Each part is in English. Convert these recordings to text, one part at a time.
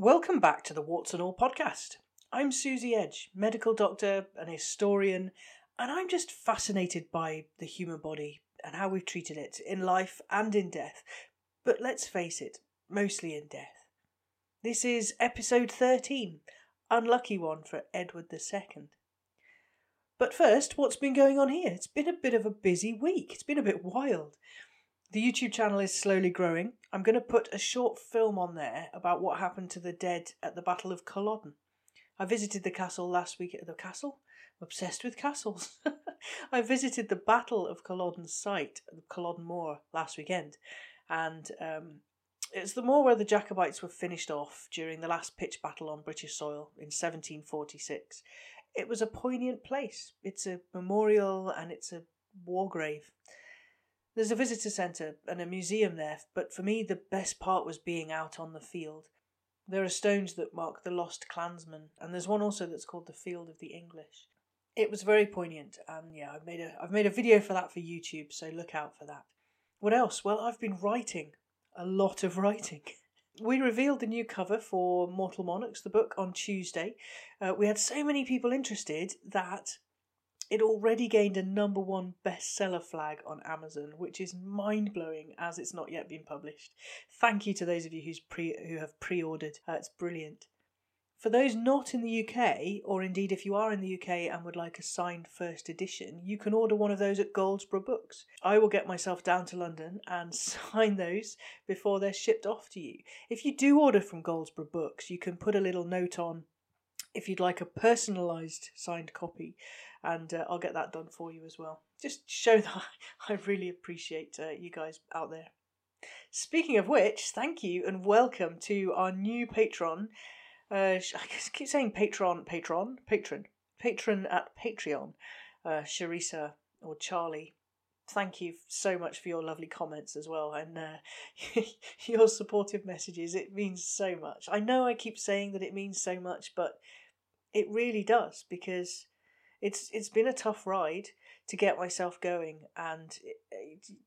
Welcome back to the Warts and All podcast. I'm Susie Edge, medical doctor, an historian, and I'm just fascinated by the human body and how we've treated it in life and in death. But let's face it, mostly in death. This is episode 13, unlucky one for Edward II. But first, what's been going on here? It's been a bit of a busy week. It's been a bit wild. The YouTube channel is slowly growing. I'm going to put a short film on there about what happened to the dead at the Battle of Culloden. I visited the castle last week. The castle? I'm obsessed with castles. I visited the Battle of Culloden site, the Culloden Moor, last weekend. And it's the moor where the Jacobites were finished off during the last pitched battle on British soil in 1746. It was a poignant place. It's a memorial and it's a war grave. There's a visitor centre and a museum there, but for me the best part was being out on the field. There are stones that mark the lost clansmen, and there's one also that's called the Field of the English. It was very poignant, and yeah, I've made a video for that for YouTube, so look out for that. What else? Well, I've been writing. A lot of writing. We revealed the new cover for Mortal Monarchs, the book, on Tuesday. We had so many people interested that it already gained a number one bestseller flag on Amazon, which is mind-blowing as it's not yet been published. Thank you to those of you who have pre-ordered. It's brilliant. For those not in the UK, or indeed if you are in the UK and would like a signed first edition, you can order one of those at Goldsboro Books. I will get myself down to London and sign those before they're shipped off to you. If you do order from Goldsboro Books, you can put a little note on if you'd like a personalised signed copy, and I'll get that done for you as well. Just show that I really appreciate you guys out there. Speaking of which, thank you and welcome to our new Patreon. I keep saying patron at Patreon, Charissa or Charlie. Thank you so much for your lovely comments as well and your supportive messages. It means so much. I know I keep saying that it means so much, but it really does, because it's been a tough ride to get myself going and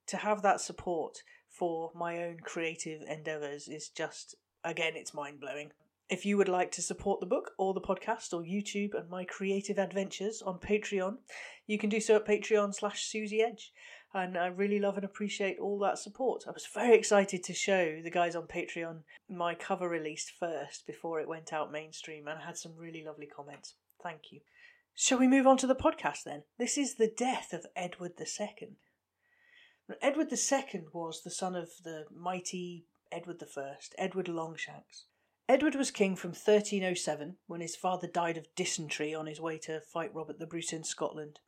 to have that support for my own creative endeavours is just, again, it's mind-blowing. If you would like to support the book or the podcast or YouTube and my creative adventures on Patreon, you can do so at patreon.com/SusieEdge. And I really love and appreciate all that support. I was very excited to show the guys on Patreon my cover release first before it went out mainstream, and I had some really lovely comments. Thank you. Shall we move on to the podcast then? This is the death of Edward II. Edward II was the son of the mighty Edward I, Edward Longshanks. Edward was king from 1307, when his father died of dysentery on his way to fight Robert the Bruce in Scotland.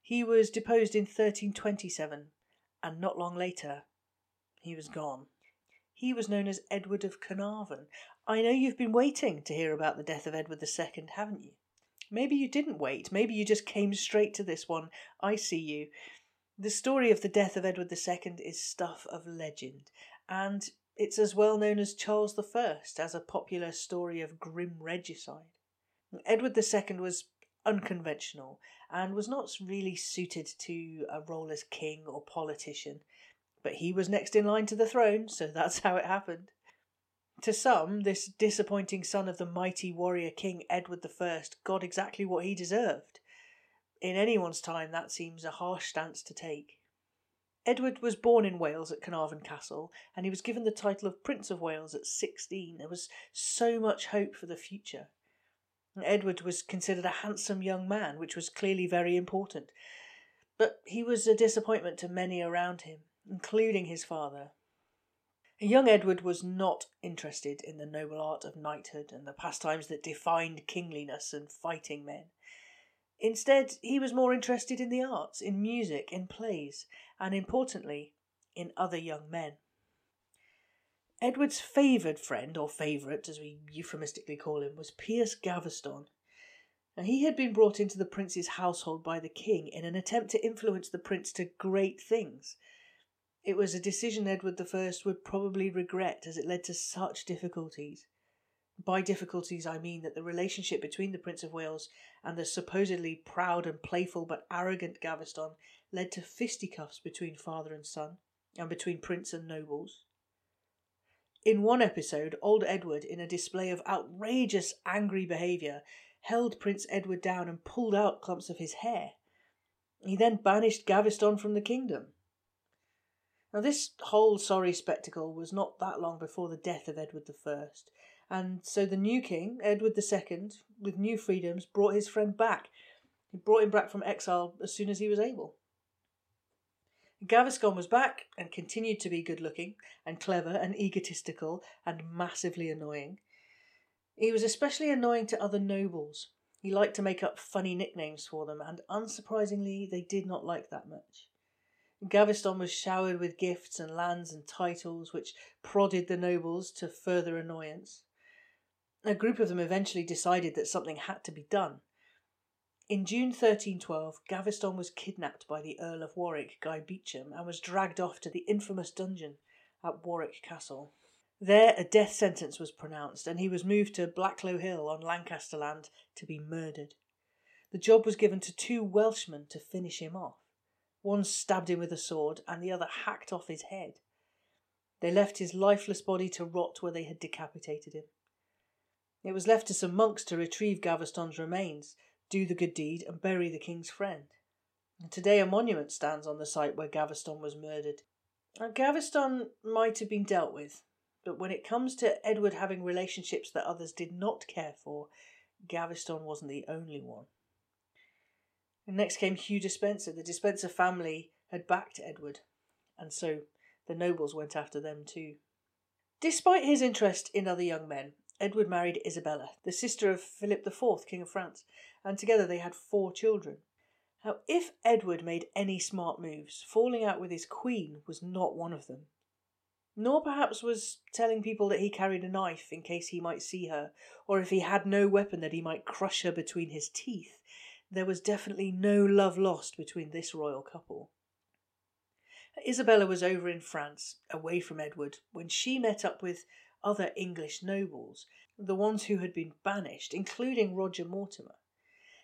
He was deposed in 1327, and not long later, he was gone. He was known as Edward of Carnarvon. I know you've been waiting to hear about the death of Edward II, haven't you? Maybe you didn't wait, maybe you just came straight to this one. I see you. The story of the death of Edward II is stuff of legend, and it's as well known as Charles I as a popular story of grim regicide. Edward II was unconventional and was not really suited to a role as king or politician, but he was next in line to the throne, so that's how it happened. To some, this disappointing son of the mighty warrior king Edward I got exactly what he deserved. In anyone's time, that seems a harsh stance to take. Edward was born in Wales at Carnarvon Castle, and he was given the title of Prince of Wales at 16. There was so much hope for the future. Edward was considered a handsome young man, which was clearly very important. But he was a disappointment to many around him, including his father. Young Edward was not interested in the noble art of knighthood and the pastimes that defined kingliness and fighting men. Instead, he was more interested in the arts, in music, in plays, and importantly, in other young men. Edward's favoured friend, or favourite as we euphemistically call him, was Piers Gaveston. Now, he had been brought into the prince's household by the king in an attempt to influence the prince to great things. It was a decision Edward I would probably regret, as it led to such difficulties. By difficulties, I mean that the relationship between the Prince of Wales and the supposedly proud and playful but arrogant Gaveston led to fisticuffs between father and son, and between prince and nobles. In one episode, old Edward, in a display of outrageous, angry behaviour, held Prince Edward down and pulled out clumps of his hair. He then banished Gaveston from the kingdom. Now, this whole sorry spectacle was not that long before the death of Edward I, and so the new king, Edward II, with new freedoms, brought his friend back. He brought him back from exile as soon as he was able. Gaveston was back and continued to be good-looking and clever and egotistical and massively annoying. He was especially annoying to other nobles. He liked to make up funny nicknames for them, and unsurprisingly, they did not like that much. Gaveston was showered with gifts and lands and titles, which prodded the nobles to further annoyance. A group of them eventually decided that something had to be done. In June 1312, Gaveston was kidnapped by the Earl of Warwick, Guy Beauchamp, and was dragged off to the infamous dungeon at Warwick Castle. There, a death sentence was pronounced, and he was moved to Blacklow Hill on Lancaster land to be murdered. The job was given to two Welshmen to finish him off. One stabbed him with a sword, and the other hacked off his head. They left his lifeless body to rot where they had decapitated him. It was left to some monks to retrieve Gaveston's remains, do the good deed and bury the king's friend. And today a monument stands on the site where Gaveston was murdered. Now, Gaveston might have been dealt with, but when it comes to Edward having relationships that others did not care for, Gaveston wasn't the only one. And next came Hugh Dispenser. The Dispenser family had backed Edward, and so the nobles went after them too. Despite his interest in other young men, Edward married Isabella, the sister of Philip IV, King of France, and together they had 4 children. Now, if Edward made any smart moves, falling out with his queen was not one of them. Nor perhaps was telling people that he carried a knife in case he might see her, or if he had no weapon that he might crush her between his teeth. There was definitely no love lost between this royal couple. Isabella was over in France, away from Edward, when she met up with other English nobles, the ones who had been banished, including Roger Mortimer.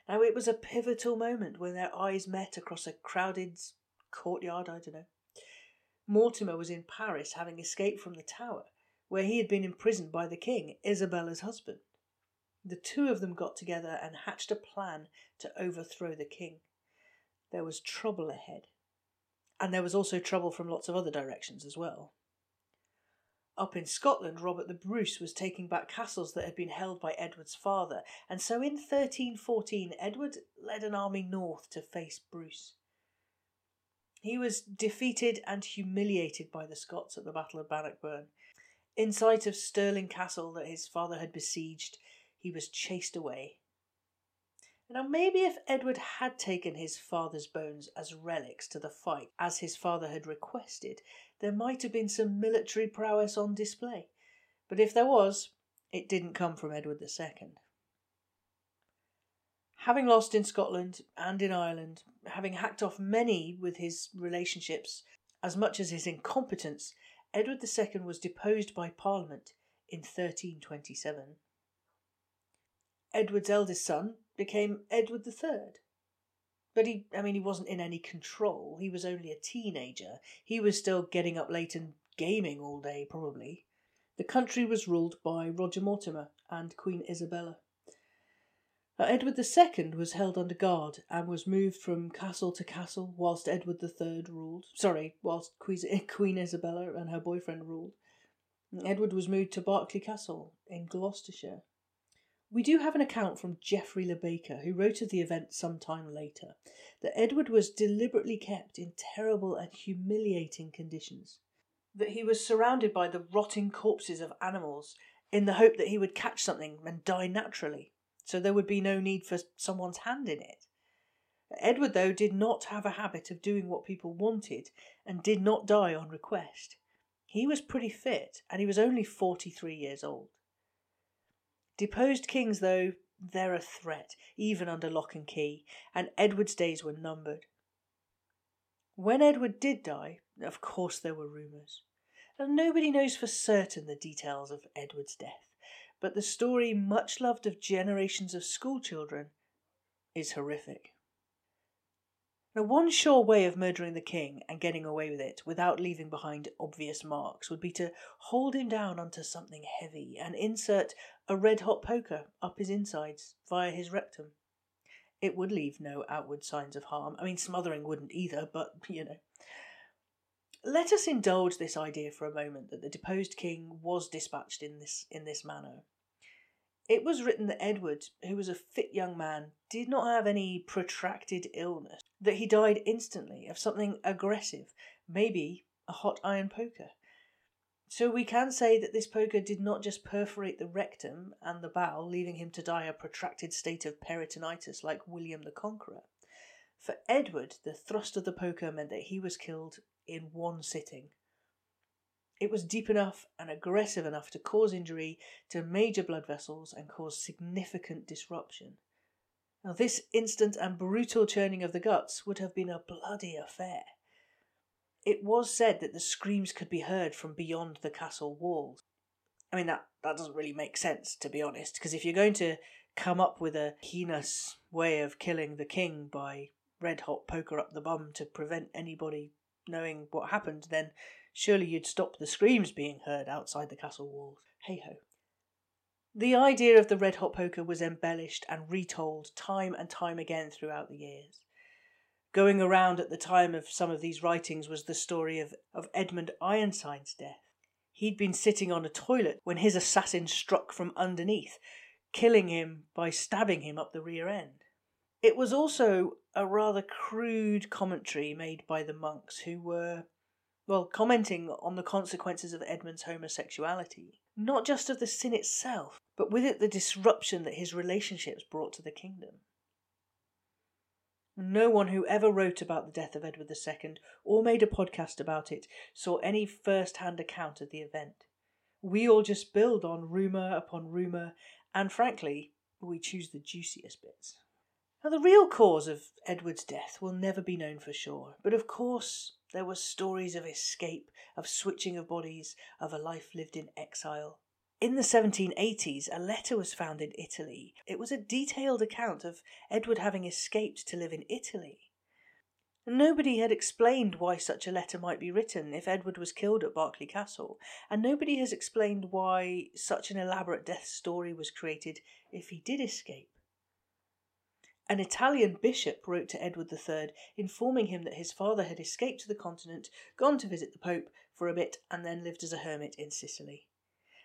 Now, it was a pivotal moment when their eyes met across a crowded courtyard, Mortimer was in Paris, having escaped from the Tower, where he had been imprisoned by the king, Isabella's husband. The two of them got together and hatched a plan to overthrow the king. There was trouble ahead. And there was also trouble from lots of other directions as well. Up in Scotland, Robert the Bruce was taking back castles that had been held by Edward's father, and so in 1314 Edward led an army north to face Bruce. He was defeated and humiliated by the Scots at the Battle of Bannockburn. In sight of Stirling Castle that his father had besieged, he was chased away. Now, maybe if Edward had taken his father's bones as relics to the fight, as his father had requested, there might have been some military prowess on display. But if there was, it didn't come from Edward II. Having lost in Scotland and in Ireland, having hacked off many with his relationships, as much as his incompetence, Edward II was deposed by Parliament in 1327. Edward's eldest son became Edward III. But he wasn't in any control. He was only a teenager. He was still getting up late and gaming all day, probably. The country was ruled by Roger Mortimer and Queen Isabella. Now, Edward II was held under guard and was moved from castle to castle whilst Edward III ruled. Whilst Queen Isabella and her boyfriend ruled. Edward was moved to Berkeley Castle in Gloucestershire. We do have an account from Geoffrey Le Baker, who wrote of the event some time later, that Edward was deliberately kept in terrible and humiliating conditions, that he was surrounded by the rotting corpses of animals in the hope that he would catch something and die naturally, so there would be no need for someone's hand in it. Edward, though, did not have a habit of doing what people wanted and did not die on request. He was pretty fit, and he was only 43 years old. Deposed kings, though, they're a threat, even under lock and key, and Edward's days were numbered. When Edward did die, of course there were rumours, and nobody knows for certain the details of Edward's death, but the story much loved of generations of schoolchildren is horrific. Now, one sure way of murdering the king and getting away with it without leaving behind obvious marks would be to hold him down onto something heavy and insert a red-hot poker up his insides via his rectum. It would leave no outward signs of harm. I mean, smothering wouldn't either, but, you know. Let us indulge this idea for a moment that the deposed king was dispatched in this manner. It was written that Edward, who was a fit young man, did not have any protracted illness, that he died instantly of something aggressive, maybe a hot iron poker. So we can say that this poker did not just perforate the rectum and the bowel, leaving him to die a protracted state of peritonitis like William the Conqueror. For Edward, the thrust of the poker meant that he was killed in one sitting. It was deep enough and aggressive enough to cause injury to major blood vessels and cause significant disruption. Now, this instant and brutal churning of the guts would have been a bloody affair. It was said that the screams could be heard from beyond the castle walls. I mean, that doesn't really make sense, to be honest, because if you're going to come up with a heinous way of killing the king by red-hot poker up the bum to prevent anybody knowing what happened, then surely you'd stop the screams being heard outside the castle walls. Hey-ho. The idea of the red-hot poker was embellished and retold time and time again throughout the years. Going around at the time of some of these writings was the story of Edmund Ironside's death. He'd been sitting on a toilet when his assassin struck from underneath, killing him by stabbing him up the rear end. It was also a rather crude commentary made by the monks who were, well, commenting on the consequences of Edmund's homosexuality, not just of the sin itself, but with it the disruption that his relationships brought to the kingdom. No one who ever wrote about the death of Edward II or made a podcast about it saw any first-hand account of the event. We all just build on rumour upon rumour, and frankly, we choose the juiciest bits. Now, the real cause of Edward's death will never be known for sure, but of course there were stories of escape, of switching of bodies, of a life lived in exile. In the 1780s, a letter was found in Italy. It was a detailed account of Edward having escaped to live in Italy. Nobody had explained why such a letter might be written if Edward was killed at Berkeley Castle, and nobody has explained why such an elaborate death story was created if he did escape. An Italian bishop wrote to Edward III, informing him that his father had escaped to the continent, gone to visit the Pope for a bit, and then lived as a hermit in Sicily.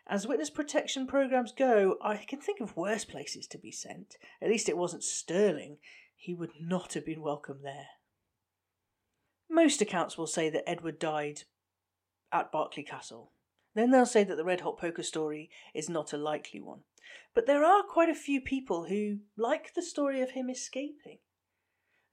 As witness protection programmes go, I can think of worse places to be sent. At least it wasn't Stirling. He would not have been welcome there. Most accounts will say that Edward died at Berkeley Castle. Then they'll say that the red-hot poker story is not a likely one. But there are quite a few people who like the story of him escaping.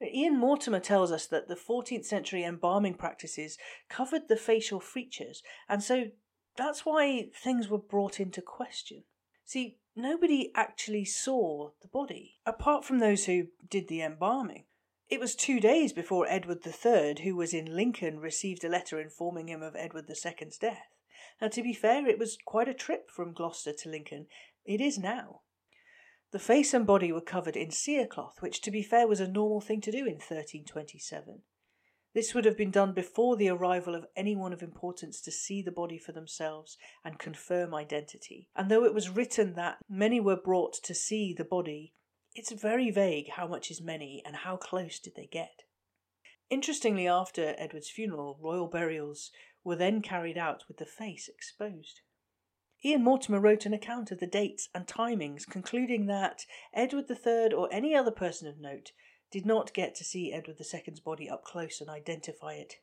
Ian Mortimer tells us that the 14th century embalming practices covered the facial features, and so that's why things were brought into question. See, nobody actually saw the body, apart from those who did the embalming. It was 2 days before Edward III, who was in Lincoln, received a letter informing him of Edward II's death. Now, to be fair, it was quite a trip from Gloucester to Lincoln. It is now. The face and body were covered in cerecloth, which, to be fair, was a normal thing to do in 1327. This would have been done before the arrival of anyone of importance to see the body for themselves and confirm identity. And though it was written that many were brought to see the body, it's very vague how much is many and how close did they get. Interestingly, after Edward's funeral, royal burials were then carried out with the face exposed. Ian Mortimer wrote an account of the dates and timings, concluding that Edward III or any other person of note did not get to see Edward II's body up close and identify it.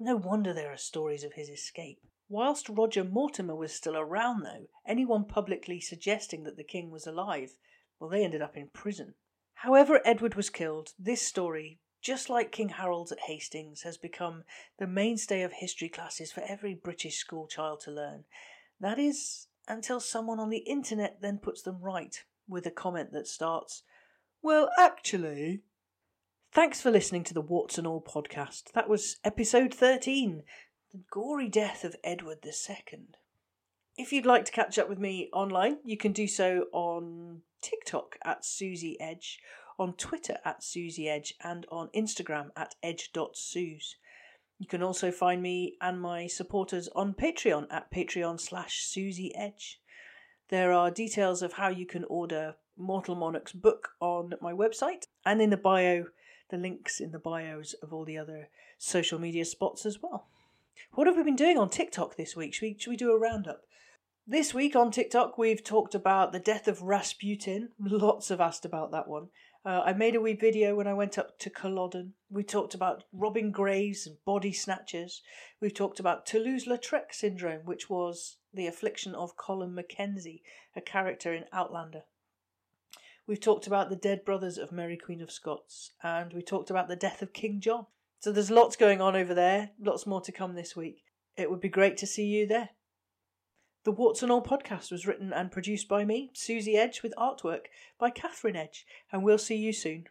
No wonder there are stories of his escape. Whilst Roger Mortimer was still around, though, anyone publicly suggesting that the king was alive, well, they ended up in prison. However Edward was killed, this story, just like King Harold's at Hastings, has become the mainstay of history classes for every British school child to learn. That is, until someone on the internet then puts them right with a comment that starts, "Well, actually..." Thanks for listening to the Warts and All podcast. That was episode 13, The Gory Death of Edward II. If you'd like to catch up with me online, you can do so on TikTok at Susie Edge, on Twitter at Susie Edge and on Instagram at edge.suze. You can also find me and my supporters on Patreon at patreon.com/SusieEdge. There are details of how you can order Mortal Monarchs book on my website, and in the bio, the links in the bios of all the other social media spots as well. What have we been doing on TikTok this week? Should we do a roundup? This week on TikTok, we've talked about the death of Rasputin. Lots have asked about that one. I made a wee video when I went up to Culloden. We talked about robbing graves and body snatchers. We've talked about Toulouse-Lautrec syndrome, which was the affliction of Colin McKenzie, a character in Outlander. We've talked about the dead brothers of Mary Queen of Scots, and we talked about the death of King John. So there's lots going on over there, lots more to come this week. It would be great to see you there. The Warts and All podcast was written and produced by me, Susie Edge, with artwork by Catherine Edge, and we'll see you soon.